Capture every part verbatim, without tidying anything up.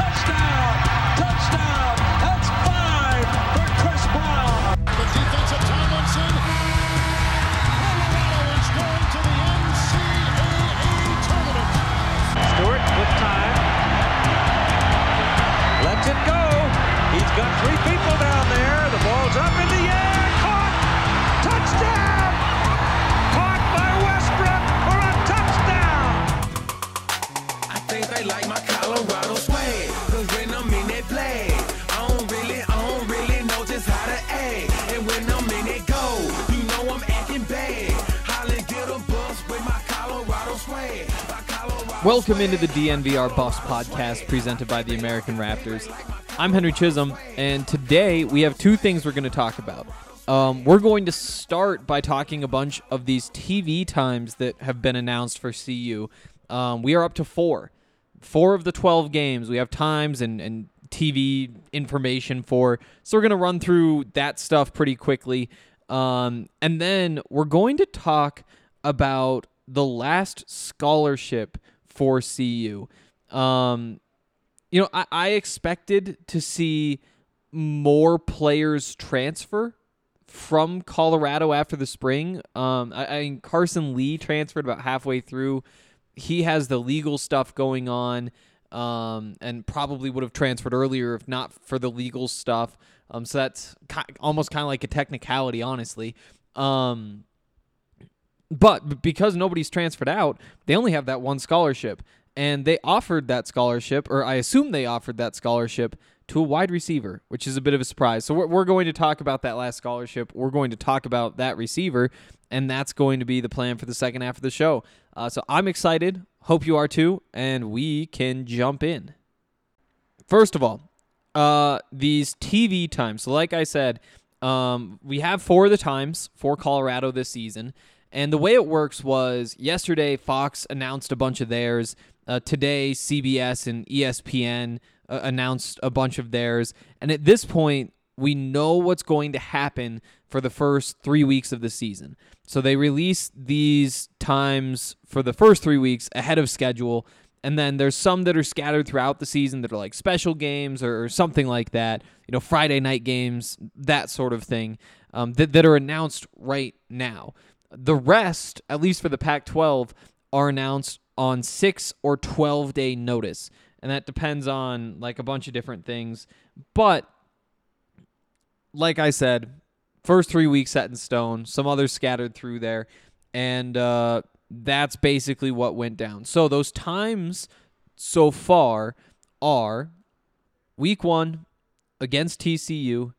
Touchdown. Touchdown. That's five for Chris Brown. The defense of Tomlinson. Colorado is going to the N C double A tournament. Stewart with time. Lets it go. He's got three people down there. The ball's up in the air. Caught. Touchdown. Caught by Westbrook for a touchdown. I think they like my Colorado swag. Cause when I'm in that flag, I don't really, I don't really know just how to act. And when I'm in that goal, you know I'm acting bad. Holly did a bus with my Colorado swag. My Colorado Welcome swag. Into the D N V R Buffs podcast presented by the American Raptors. I'm Henry Chisholm, and today we have two things we're going to talk about. Um, we're going to start by talking a bunch of these T V times that have been announced for C U. Um, we are up to four. Four of the twelve games, we have times and, and T V information for. So we're going to run through that stuff pretty quickly. Um, and then we're going to talk about the last scholarship for C U. Um, you know, I, I expected to see more players transfer from Colorado after the spring. Um, I, I mean, Carson Lee transferred about halfway through. He has the legal stuff going on, um, and probably would have transferred earlier if not for the legal stuff. Um, so that's ki- almost kind of like a technicality, honestly. Um, but because nobody's transferred out, they only have that one scholarship. And they offered that scholarship, or I assume they offered that scholarship, to a wide receiver, which is a bit of a surprise. So we're, we're going to talk about that last scholarship. We're going to talk about that receiver, and that's going to be the plan for the second half of the show. Uh, so I'm excited. Hope you are too, and we can jump in. First of all, uh, these T V times. So like I said, um, we have four of the times for Colorado this season, and the way it works was yesterday Fox announced a bunch of theirs. Uh, today, C B S and E S P N uh, announced a bunch of theirs. And at this point, we know what's going to happen for the first three weeks of the season. So they release these times for the first three weeks ahead of schedule. And then there's some that are scattered throughout the season that are like special games or, or something like that. You know, Friday night games, that sort of thing, um, that, that are announced right now. The rest, at least for the Pac twelve, are announced on six or twelve day notice. And that depends on like a bunch of different things. But like I said, first three weeks set in stone, some others scattered through there. And uh, that's basically what went down. So those times so far are week one against T C U.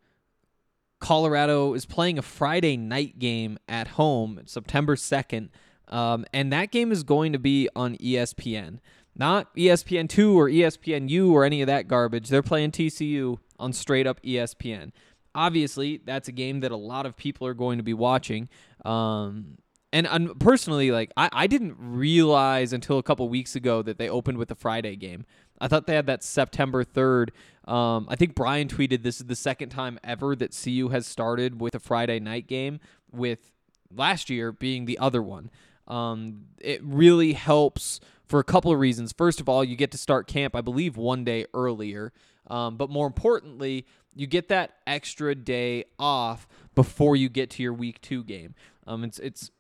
Colorado is playing a Friday night game at home, September second. Um, and that game is going to be on E S P N, not E S P N two or E S P N U or any of that garbage. They're playing T C U on straight up E S P N. Obviously, that's a game that a lot of people are going to be watching. Um, and um, personally, like I, I didn't realize until a couple weeks ago that they opened with the Friday game. I thought they had that September third. Um, I think Brian tweeted this is the second time ever that C U has started with a Friday night game, with last year being the other one. Um, it really helps for a couple of reasons. First of all, you get to start camp, I believe, one day earlier. Um, but more importantly, you get that extra day off before you get to your week two game. Um, it's it's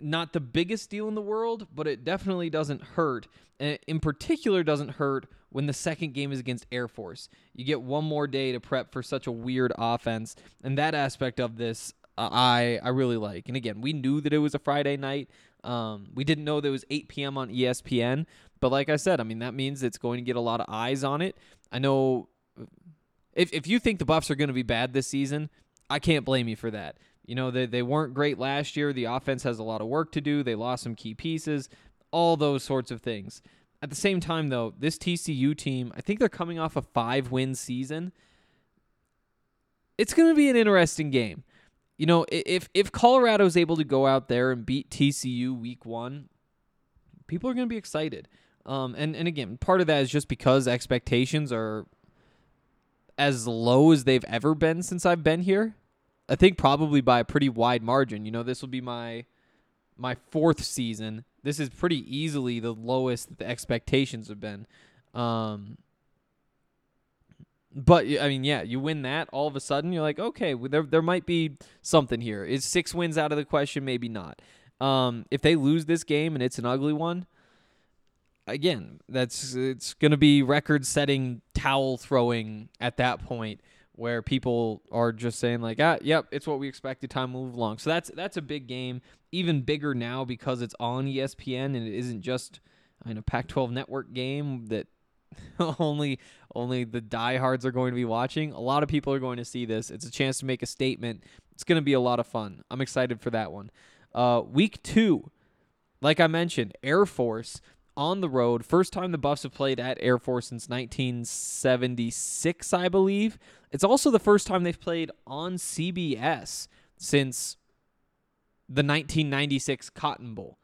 not the biggest deal in the world, but it definitely doesn't hurt. And it in particular doesn't hurt when the second game is against Air Force. You get one more day to prep for such a weird offense. And that aspect of this, Uh, I I really like. And again, we knew that it was a Friday night. Um, we didn't know that it was eight p.m. on E S P N. But like I said, I mean, that means it's going to get a lot of eyes on it. I know if if you think the Buffs are going to be bad this season, I can't blame you for that. You know, they, they weren't great last year. The offense has a lot of work to do. They lost some key pieces, all those sorts of things. At the same time, though, this T C U team, I think they're coming off a five-win season. It's going to be an interesting game. You know, if if Colorado's able to go out there and beat T C U week one, people are going to be excited. Um, and, and again, part of that is just because expectations are as low as they've ever been since I've been here. I think probably by a pretty wide margin. You know, this will be my my fourth season. This is pretty easily the lowest that the expectations have been. Um, but, I mean, yeah, you win that, all of a sudden you're like, okay, well, there there might be something here. Is six wins out of the question? Maybe not. Um, if they lose this game and it's an ugly one, again, that's it's going to be record-setting, towel-throwing at that point where people are just saying like, ah, yep, it's what we expected, time will move along. So that's that's a big game, even bigger now because it's on E S P N and it isn't just in a Pac twelve network game that only only the diehards are going to be watching. A lot of people are going to see this. It's a chance to make a statement. It's going to be a lot of fun. I'm excited for that one. Uh, week two, like I mentioned, Air Force on the road. First time the Buffs have played at Air Force since nineteen seventy-six, I believe. It's also the first time they've played on C B S since the nineteen ninety-six Cotton Bowl.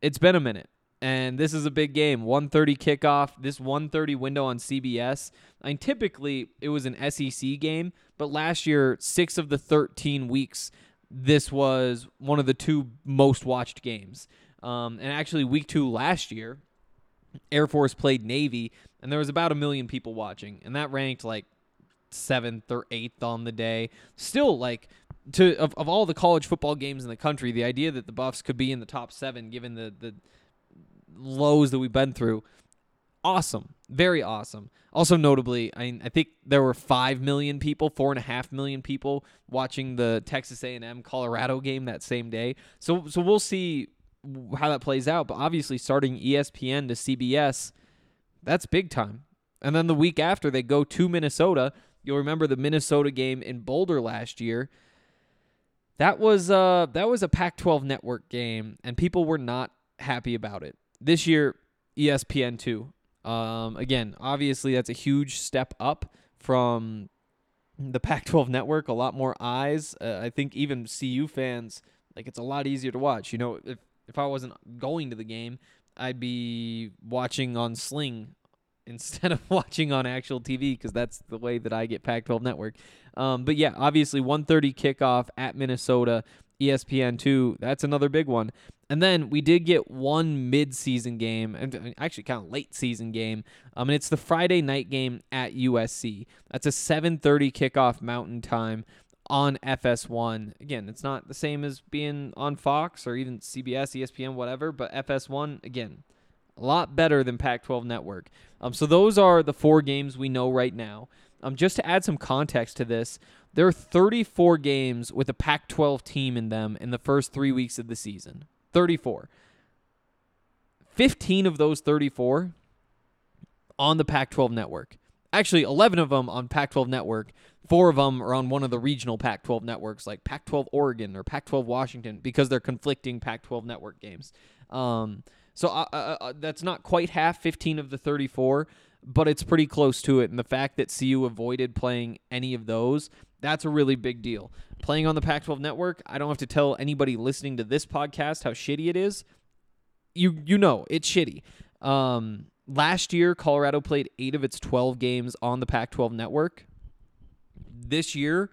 It's been a minute, and this is a big game. one thirty kickoff, this one thirty window on C B S. I mean, typically, it was an S E C game, but last year, six of the thirteen weeks, this was one of the two most watched games. Um, and actually, week two last year, Air Force played Navy, and there was about a million people watching, and that ranked like seventh or eighth on the day. Still, like to of, of all the college football games in the country, the idea that the Buffs could be in the top seven, given the the lows that we've been through, awesome, very awesome. Also, notably, I I think there were five million people, four and a half million people watching the Texas A and M Colorado game that same day. So so we'll see how that plays out, but obviously starting E S P N to C B S, that's big time. And then the week after, they go to Minnesota. You'll remember the Minnesota game in Boulder last year. That was uh, that was a Pac twelve network game, and people were not happy about it. This year, E S P N two. Um, again, obviously that's a huge step up from the Pac twelve network. A lot more eyes. Uh, I think even C U fans, like it's a lot easier to watch. You know, if If I wasn't going to the game, I'd be watching on Sling instead of watching on actual T V because that's the way that I get Pac twelve Network. Um, but, yeah, obviously, one thirty kickoff at Minnesota, E S P N two. That's another big one. And then we did get one mid-season game, and actually kind of late-season game, um, and it's the Friday night game at U S C. That's a seven thirty kickoff Mountain Time on F S one. Again, it's not the same as being on Fox or even C B S, E S P N, whatever, but F S one, again, a lot better than Pac twelve Network. Um, so those are the four games we know right now. Um, just to add some context to this, there are thirty-four games with a Pac twelve team in them in the first three weeks of the season. thirty-four. fifteen of those thirty-four on the Pac twelve Network. Actually, eleven of them on Pac twelve Network. Four of them are on one of the regional Pac twelve networks, like Pac twelve Oregon or Pac twelve Washington, because they're conflicting Pac twelve network games. Um, so uh, uh, that's not quite half, fifteen of the thirty-four, but it's pretty close to it. And the fact that C U avoided playing any of those, that's a really big deal. Playing on the Pac twelve network, I don't have to tell anybody listening to this podcast how shitty it is. You you know, it's shitty. Um Last year, Colorado played eight of its twelve games on the Pac twelve network. This year,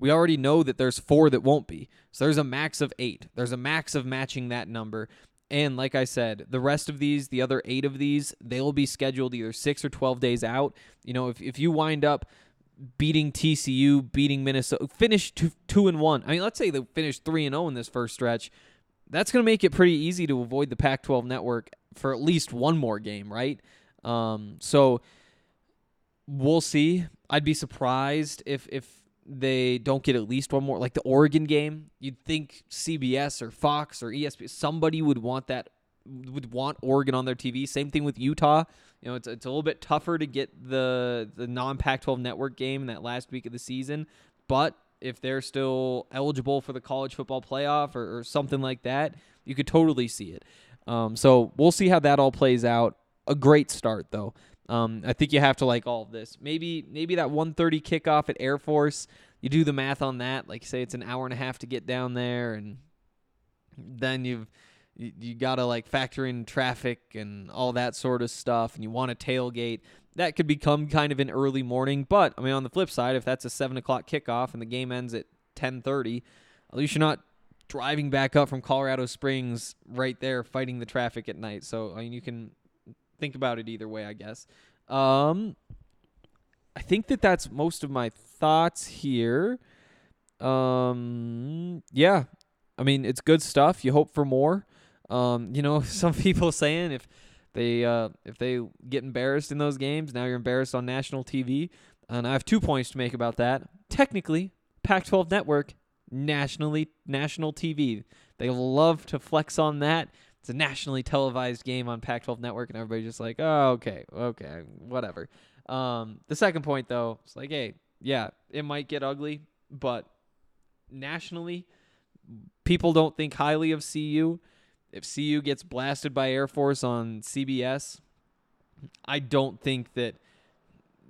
we already know that there's four that won't be. So there's a max of eight. There's a max of matching that number. And like I said, the rest of these, the other eight of these, they'll be scheduled either six or twelve days out. You know, if if you wind up beating T C U, beating Minnesota, finish two, two and one. I mean, let's say they finish three and oh in this first stretch. That's going to make it pretty easy to avoid the Pac twelve network for at least one more game, right? Um, so we'll see. I'd be surprised if if they don't get at least one more, like the Oregon game. You'd think C B S or Fox or E S P N, somebody would want that, would want Oregon on their T V. Same thing with Utah. You know, it's it's a little bit tougher to get the the non-Pac twelve network game in that last week of the season, but if they're still eligible for the college football playoff or, or something like that, you could totally see it. Um, so we'll see how that all plays out. A great start, though. Um, I think you have to like all of this. Maybe maybe that one thirty kickoff at Air Force, you do the math on that. Like, say it's an hour and a half to get down there, and then you've You, you got to like factor in traffic and all that sort of stuff, and you want to tailgate. That could become kind of an early morning. But, I mean, on the flip side, if that's a seven o'clock kickoff and the game ends at ten thirty, at least you're not driving back up from Colorado Springs right there fighting the traffic at night. So, I mean, you can think about it either way, I guess. Um, I think that that's most of my thoughts here. Um, yeah, I mean, it's good stuff. You hope for more. Um, you know, some people saying if they uh, if they get embarrassed in those games, now you're embarrassed on national T V. And I have two points to make about that. Technically, Pac twelve Network, nationally national T V. They love to flex on that. It's a nationally televised game on Pac twelve Network, and everybody's just like, oh, okay, okay, whatever. Um, the second point, though, it's like, hey, yeah, it might get ugly, but nationally, people don't think highly of C U. If C U gets blasted by Air Force on C B S, I don't think that,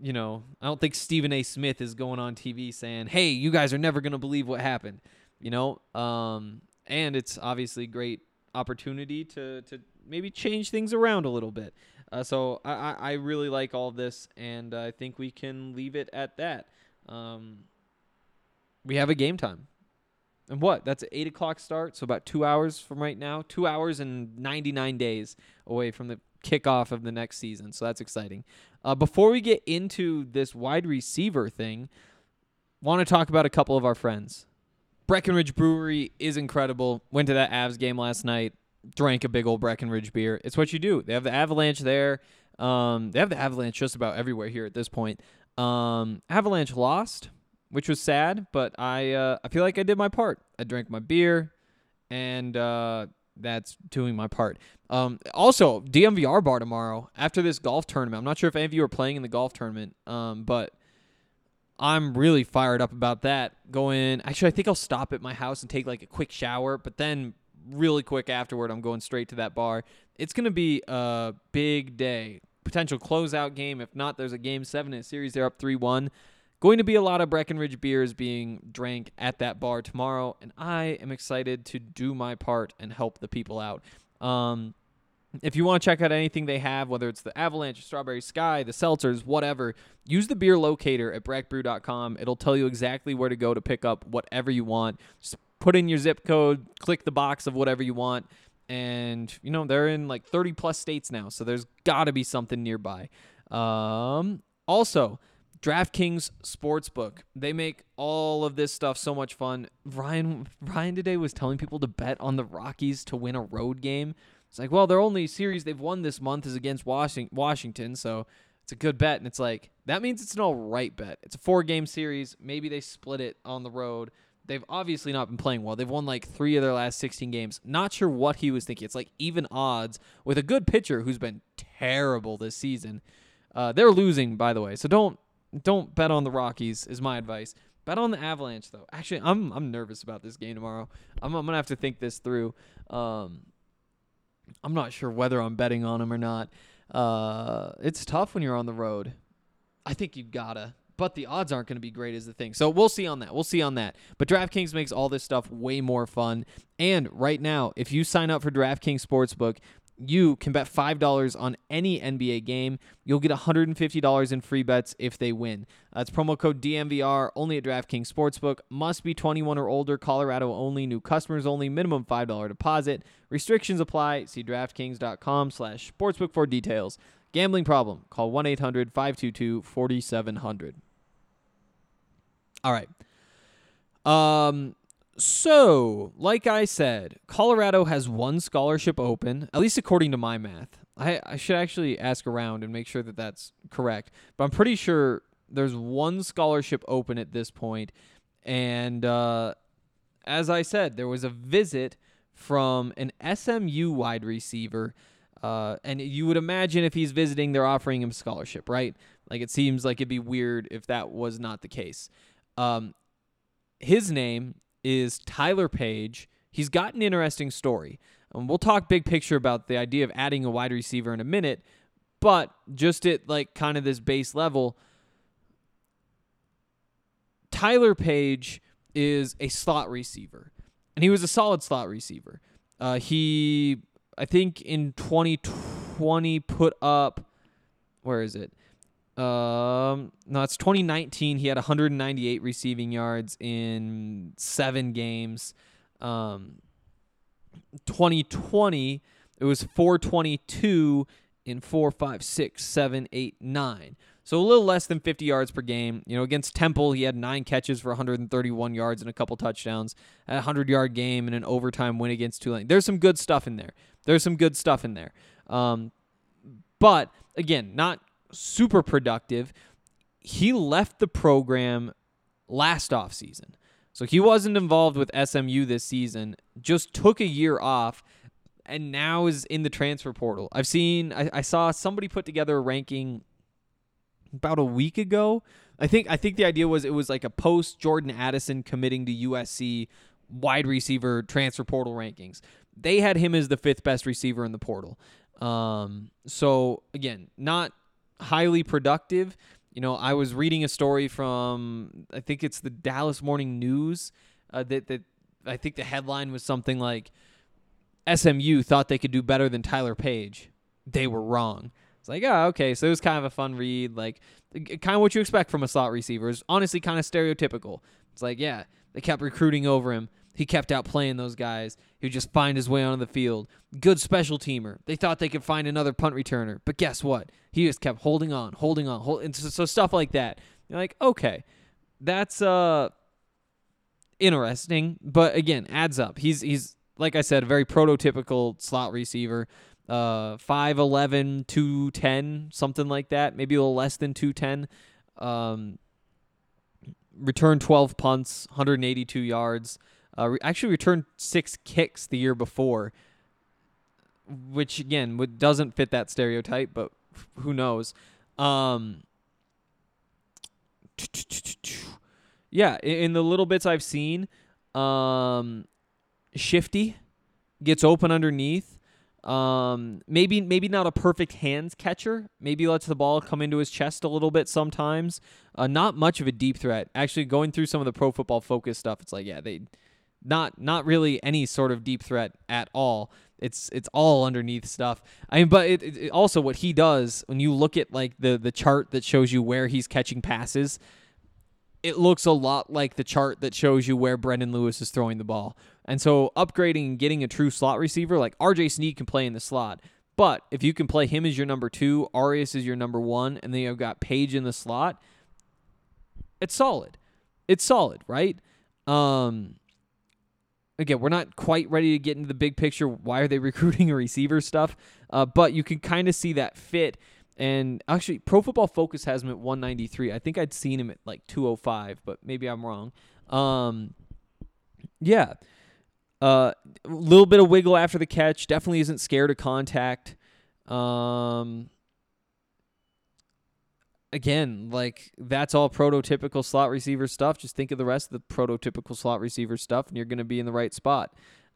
you know, I don't think Stephen A. Smith is going on T V saying, hey, you guys are never going to believe what happened, you know? Um, and it's obviously great opportunity to, to maybe change things around a little bit. Uh, so I, I really like all of this, and I think we can leave it at that. Um, we have a game time. And what? That's an eight o'clock start, so about two hours from right now. Two hours and ninety-nine days away from the kickoff of the next season, so that's exciting. Uh, before we get into this wide receiver thing, want to talk about a couple of our friends. Breckenridge Brewery is incredible. Went to that Avs game last night, drank a big old Breckenridge beer. It's what you do. They have the Avalanche there. Um, they have the Avalanche just about everywhere here at this point. Um, Avalanche lost, which was sad, but I uh, I feel like I did my part. I drank my beer, and uh, that's doing my part. Um, also, D M V R bar tomorrow after this golf tournament. I'm not sure if any of you are playing in the golf tournament, um, but I'm really fired up about that. Going, actually, I think I'll stop at my house and take like a quick shower, but then really quick afterward, I'm going straight to that bar. It's going to be a big day. Potential closeout game. If not, there's a game seven in a series. They're up three one. Going to be a lot of Breckenridge beers being drank at that bar tomorrow, and I am excited to do my part and help the people out. Um, if you want to check out anything they have, whether it's the Avalanche, Strawberry Sky, the seltzers, whatever, use the beer locator at Breck Brew dot com. It'll tell you exactly where to go to pick up whatever you want. Just put in your zip code, click the box of whatever you want, and you know they're in like thirty plus states now, so there's got to be something nearby. Um, also, DraftKings Sportsbook. They make all of this stuff so much fun. Ryan Ryan today was telling people to bet on the Rockies to win a road game. It's like, well, their only series they've won this month is against Washington, so it's a good bet. And it's like, that means it's an all right bet. It's a four-game series. Maybe they split it on the road. They've obviously not been playing well. They've won like three of their last sixteen games. Not sure what he was thinking. It's like even odds with a good pitcher who's been terrible this season. Uh, they're losing, by the way, so don't Don't bet on the Rockies is my advice. Bet on the Avalanche, though. Actually, I'm I'm nervous about this game tomorrow. I'm I'm gonna have to think this through. Um, I'm not sure whether I'm betting on them or not. Uh, it's tough when you're on the road. I think you gotta, but the odds aren't gonna be great is the thing. So we'll see on that. We'll see on that. But DraftKings makes all this stuff way more fun. And right now, if you sign up for DraftKings Sportsbook, you can bet five dollars on any N B A game. You'll get one hundred fifty dollars in free bets if they win. That's promo code D M V R, only at DraftKings Sportsbook. Must be twenty-one or older, Colorado only, new customers only, minimum five dollars deposit. Restrictions apply. See DraftKings dot com slash sportsbook for details. Gambling problem? Call one eight hundred five two two four seven zero zero. All right. Um... So, like I said, Colorado has one scholarship open, at least according to my math. I, I should actually ask around and make sure that that's correct. But I'm pretty sure there's one scholarship open at this point. And uh, as I said, there was a visit from an S M U wide receiver. Uh, and you would imagine if he's visiting, they're offering him a scholarship, right? Like, it seems like it'd be weird if that was not the case. Um, his name is Tyler Page. He's got an interesting story. And we'll talk big picture about the idea of adding a wide receiver in a minute, but just at like kind of this base level, Tyler Page is a slot receiver, and he was a solid slot receiver. Uh, he, I think in twenty twenty put up, where is it? Um, no, it's twenty nineteen. He had one hundred ninety-eight receiving yards in seven games. Um, twenty twenty, it was four twenty-two in four, five, six, seven, eight, nine. So a little less than fifty yards per game. You know, against Temple, he had nine catches for one hundred thirty-one yards and a couple touchdowns, a hundred-yard game, and an overtime win against Tulane. There's some good stuff in there. There's some good stuff in there. Um, but, again, not super productive. He left the program last offseason. So he wasn't involved with S M U this season, just took a year off, and now is in the transfer portal. I've seen, I, I saw somebody put together a ranking about a week ago. I think I think the idea was it was like a post Jordan Addison committing to U S C wide receiver transfer portal rankings. They had him as the fifth best receiver in the portal. Um, so again, not highly productive. You know, I was reading a story from, I think it's the Dallas Morning News, uh, that that I think the headline was something like S M U thought they could do better than Tyler Page. They were wrong. It's like, oh, okay, so it was kind of a fun read, like kind of what you expect from a slot receiver. It's honestly kind of stereotypical. It's like, yeah, they kept recruiting over him. He kept outplaying those guys. He would just find his way onto the field. Good special teamer. They thought they could find another punt returner, but guess what? He just kept holding on, holding on, hold- and so, so stuff like that. You're like, okay, that's uh interesting, but again, adds up. He's he's like I said, a very prototypical slot receiver. Uh, five eleven, two ten, something like that. Maybe a little less than two ten. Um, returned twelve punts, one hundred eighty-two yards. Uh, re- actually returned six kicks the year before, which, again, w- doesn't fit that stereotype, but f- who knows. Um, yeah, in, in the little bits I've seen, um, shifty, gets open underneath. Um, maybe, maybe not a perfect hands catcher. Maybe lets the ball come into his chest a little bit sometimes. Uh, not much of a deep threat. Actually, going through some of the Pro Football Focus stuff, it's like, yeah, they not not really any sort of deep threat at all. It's it's all underneath stuff. I mean, but it, it also what he does when you look at like the the chart that shows you where he's catching passes, it looks a lot like the chart that shows you where Brendan Lewis is throwing the ball. And so upgrading and getting a true slot receiver, like R J Snead can play in the slot, but if you can play him as your number two, Arius is your number one, and then you've got Page in the slot, it's solid. It's solid, right? Um, again, we're not quite ready to get into the big picture. Why are they recruiting a receiver stuff? Uh, but you can kind of see that fit. And actually, Pro Football Focus has him at one ninety-three. I think I'd seen him at like two oh five, but maybe I'm wrong. Um, yeah. A uh, little bit of wiggle after the catch. Definitely isn't scared of contact. Um, again, like that's all prototypical slot receiver stuff. Just think of the rest of the prototypical slot receiver stuff, and you're going to be in the right spot.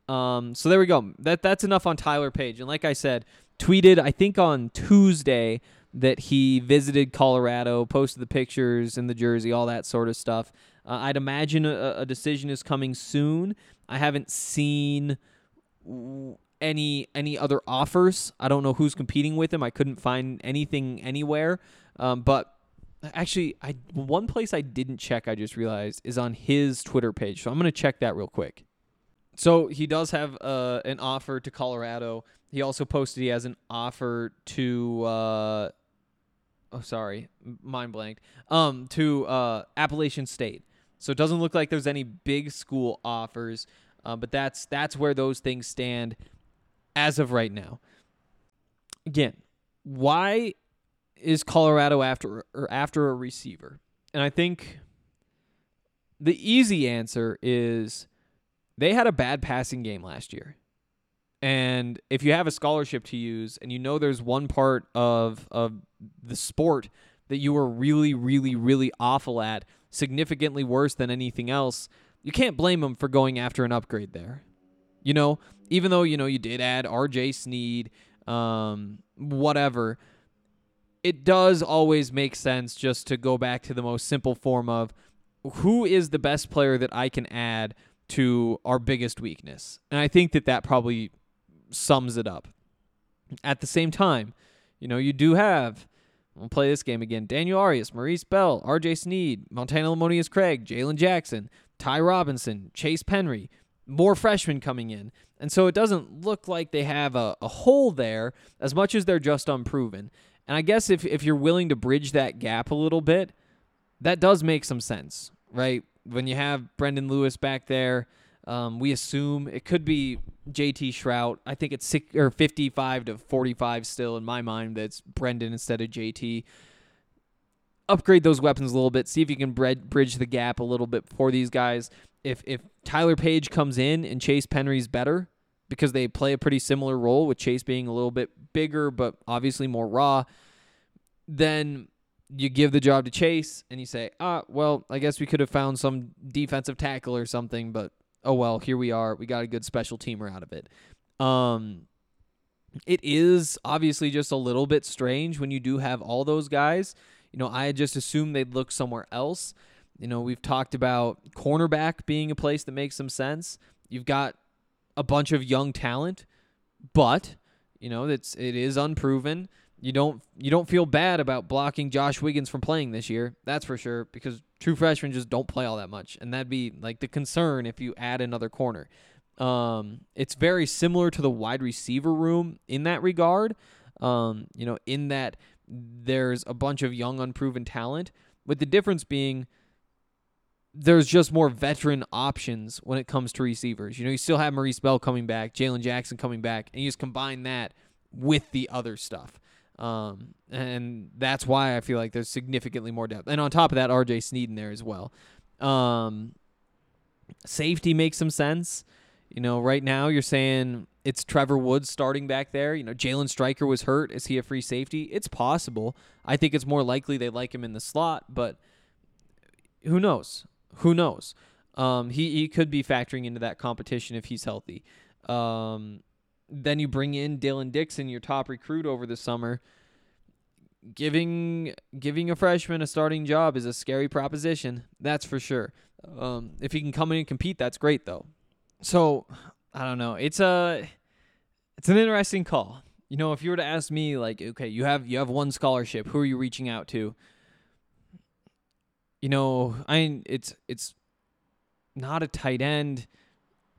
Um, so there we go. That that's enough on Tyler Page. And like I said, tweeted, I think on Tuesday, that he visited Colorado, posted the pictures and the jersey, all that sort of stuff. Uh, I'd imagine a, a decision is coming soon. I haven't seen any any other offers. I don't know who's competing with him. I couldn't find anything anywhere. Um, but actually, I one place I didn't check, I just realized, is on his Twitter page. So I'm going to check that real quick. So he does have uh, an offer to Colorado. He also posted he has an offer to, uh, oh, sorry, mind blanked, um, to uh, Appalachian State. So it doesn't look like there's any big school offers, uh, but that's that's where those things stand as of right now. Again, why is Colorado after or after a receiver? And I think the easy answer is they had a bad passing game last year. And if you have a scholarship to use and you know there's one part of of the sport that you were really, really, really awful at, significantly worse than anything else, you can't blame them for going after an upgrade there. You know, even though, you know, you did add R J Snead, um, whatever, it does always make sense just to go back to the most simple form of who is the best player that I can add to our biggest weakness. And I think that that probably sums it up. At the same time, you know, you do have, we'll play this game again, Daniel Arias, Maurice Bell, R J Snead, Montana Lamonius Craig, Jalen Jackson, Ty Robinson, Chase Penry, more freshmen coming in. And so it doesn't look like they have a, a hole there as much as they're just unproven. And I guess if, if you're willing to bridge that gap a little bit, that does make some sense, right? When you have Brendan Lewis back there, um, we assume it could be J T Shrout. I think it's six, or fifty-five to forty-five still in my mind that's Brendan instead of J T. Upgrade those weapons a little bit. See if you can bridge the gap a little bit for these guys. If if Tyler Page comes in and Chase Penry's better, because they play a pretty similar role with Chase being a little bit bigger but obviously more raw, then you give the job to Chase and you say, ah, well, I guess we could have found some defensive tackle or something, but oh well, here we are. We got a good special teamer out of it. Um, it is obviously just a little bit strange when you do have all those guys. You know, I just assumed they'd look somewhere else. You know, we've talked about cornerback being a place that makes some sense. You've got a bunch of young talent, but, you know, it's, it is unproven. You don't you don't feel bad about blocking Josh Wiggins from playing this year, that's for sure, because true freshmen just don't play all that much, and that'd be like the concern if you add another corner. Um, it's very similar to the wide receiver room in that regard, um, you know, in that there's a bunch of young, unproven talent, with the difference being there's just more veteran options when it comes to receivers. You know, you still have Maurice Bell coming back, Jalen Jackson coming back, and you just combine that with the other stuff. Um, and that's why I feel like there's significantly more depth. And on top of that, R J Snead in there as well. Um, safety makes some sense. You know, right now you're saying it's Trevor Woods starting back there. You know, Jalen Stryker was hurt. Is he a free safety? It's possible. I think it's more likely they like him in the slot, but who knows? Who knows? Um, he, he could be factoring into that competition if he's healthy. Um, Then you bring in Dylan Dixon, your top recruit over the summer. Giving giving a freshman a starting job is a scary proposition, that's for sure. Um, if he can come in and compete, that's great though. So I don't know. It's a it's an interesting call. You know, if you were to ask me, like, okay, you have you have one scholarship, who are you reaching out to? You know, I it's it's not a tight end.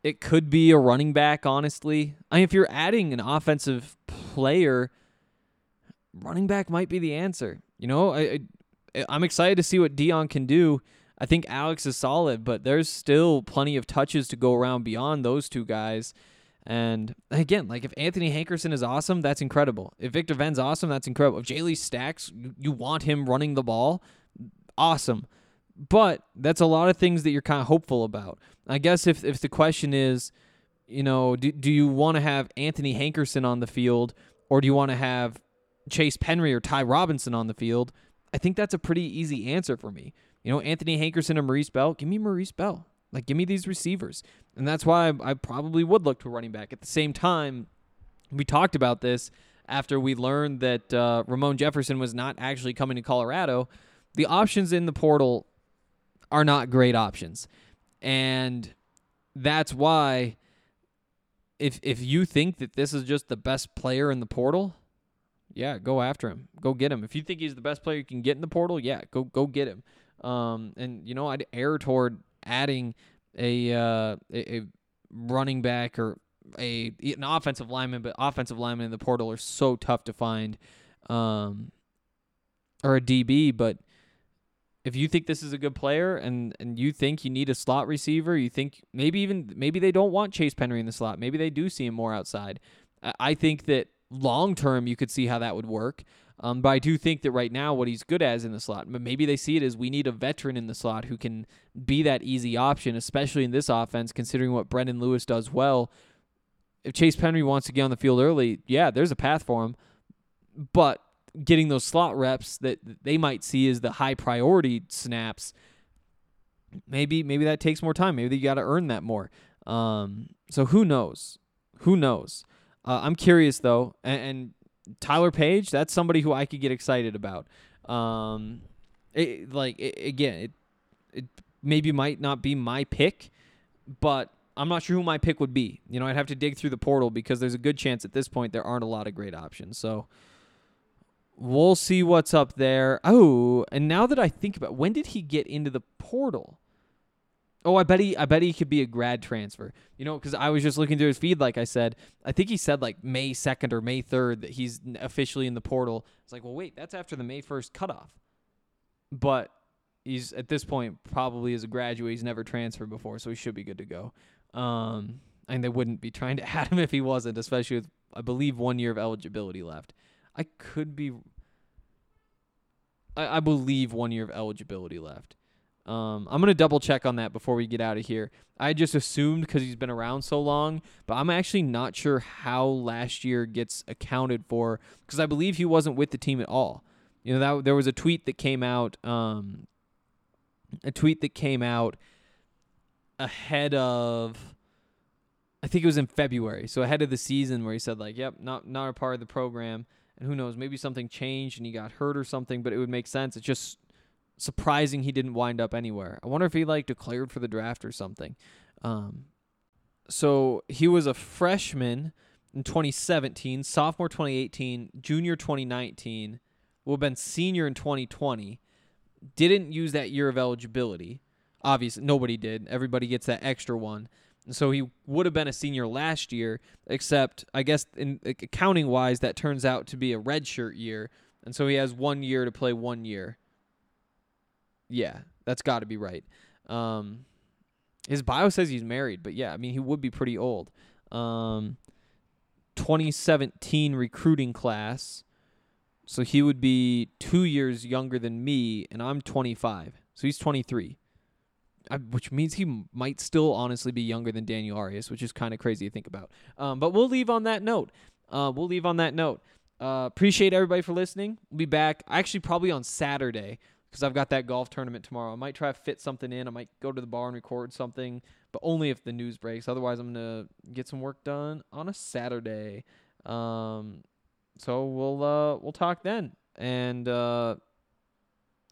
It could be a running back, honestly. I mean, if you're adding an offensive player, running back might be the answer. You know, I, I, I'm excited to see what Deion can do. I think Alex is solid, but there's still plenty of touches to go around beyond those two guys. And again, like if Anthony Hankerson is awesome, that's incredible. If Victor Venn's awesome, that's incredible. If Jaylee Stacks, you want him running the ball, awesome. But that's a lot of things that you're kind of hopeful about. I guess if if the question is, you know, do, do you want to have Anthony Hankerson on the field or do you want to have Chase Penry or Ty Robinson on the field? I think that's a pretty easy answer for me. You know, Anthony Hankerson or Maurice Bell, give me Maurice Bell. Like, give me these receivers. And that's why I, I probably would look to running back. At the same time, we talked about this after we learned that uh, Ramon Jefferson was not actually coming to Colorado. The options in the portal are not great options. And that's why if if you think that this is just the best player in the portal, yeah, go after him. Go get him. If you think he's the best player you can get in the portal, yeah, go go get him. Um, and, you know, I'd err toward adding a uh, a, a running back or a an offensive lineman, but offensive linemen in the portal are so tough to find, um, or a D B, but if you think this is a good player and, and you think you need a slot receiver, you think maybe even maybe they don't want Chase Penry in the slot. Maybe they do see him more outside. I think that long-term you could see how that would work. Um, but I do think that right now what he's good at is in the slot. But maybe they see it as we need a veteran in the slot who can be that easy option, especially in this offense, considering what Brendan Lewis does well. If Chase Penry wants to get on the field early, yeah, there's a path for him. But getting those slot reps that they might see as the high priority snaps, maybe maybe that takes more time. Maybe you got to earn that more. Um, so who knows? Who knows? Uh, I'm curious, though. And, and Tyler Page, that's somebody who I could get excited about. Um, it, like, it, again, it, it maybe might not be my pick, but I'm not sure who my pick would be. You know, I'd have to dig through the portal because there's a good chance at this point there aren't a lot of great options. So we'll see what's up there. Oh, and now that I think about, when did he get into the portal? Oh, I bet he I bet he could be a grad transfer. You know, because I was just looking through his feed, like I said. I think he said like May second or May third that he's officially in the portal. It's like, well, wait, that's after the May first cutoff. But he's, at this point, probably as a graduate, he's never transferred before, so he should be good to go. Um, and they wouldn't be trying to add him if he wasn't, especially with, I believe, one year of eligibility left. I could be... I, I believe one year of eligibility left. Um, I'm going to double check on that before we get out of here. I just assumed because he's been around so long, but I'm actually not sure how last year gets accounted for because I believe he wasn't with the team at all. You know, that there was a tweet that came out, um, a tweet that came out ahead of, I think it was in February, so ahead of the season where he said like, yep, not, not a part of the program. And who knows, maybe something changed and he got hurt or something, but it would make sense. It's just surprising he didn't wind up anywhere. I wonder if he like declared for the draft or something. Um, so he was a freshman in twenty seventeen, sophomore twenty eighteen, junior twenty nineteen, will have been senior in twenty twenty. Didn't use that year of eligibility. Obviously, nobody did. Everybody gets that extra one. And so he would have been a senior last year, except I guess in accounting wise, that turns out to be a redshirt year. And so he has one year to play one year. Yeah, that's got to be right. Um, his bio says he's married, but yeah, I mean, he would be pretty old. Um, twenty seventeen recruiting class, so he would be two years younger than me, and I'm twenty-five, so he's twenty-three, I, which means he might still honestly be younger than Daniel Arias, which is kind of crazy to think about. Um, but we'll leave on that note. Uh, we'll leave on that note. Uh, appreciate everybody for listening. We'll be back actually probably on Saturday, because I've got that golf tournament tomorrow. I might try to fit something in. I might go to the bar and record something, but only if the news breaks. Otherwise, I'm going to get some work done on a Saturday. Um, so we'll uh, we'll talk then. And uh,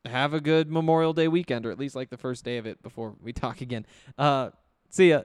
have a good Memorial Day weekend, or at least like the first day of it before we talk again. Uh, see ya.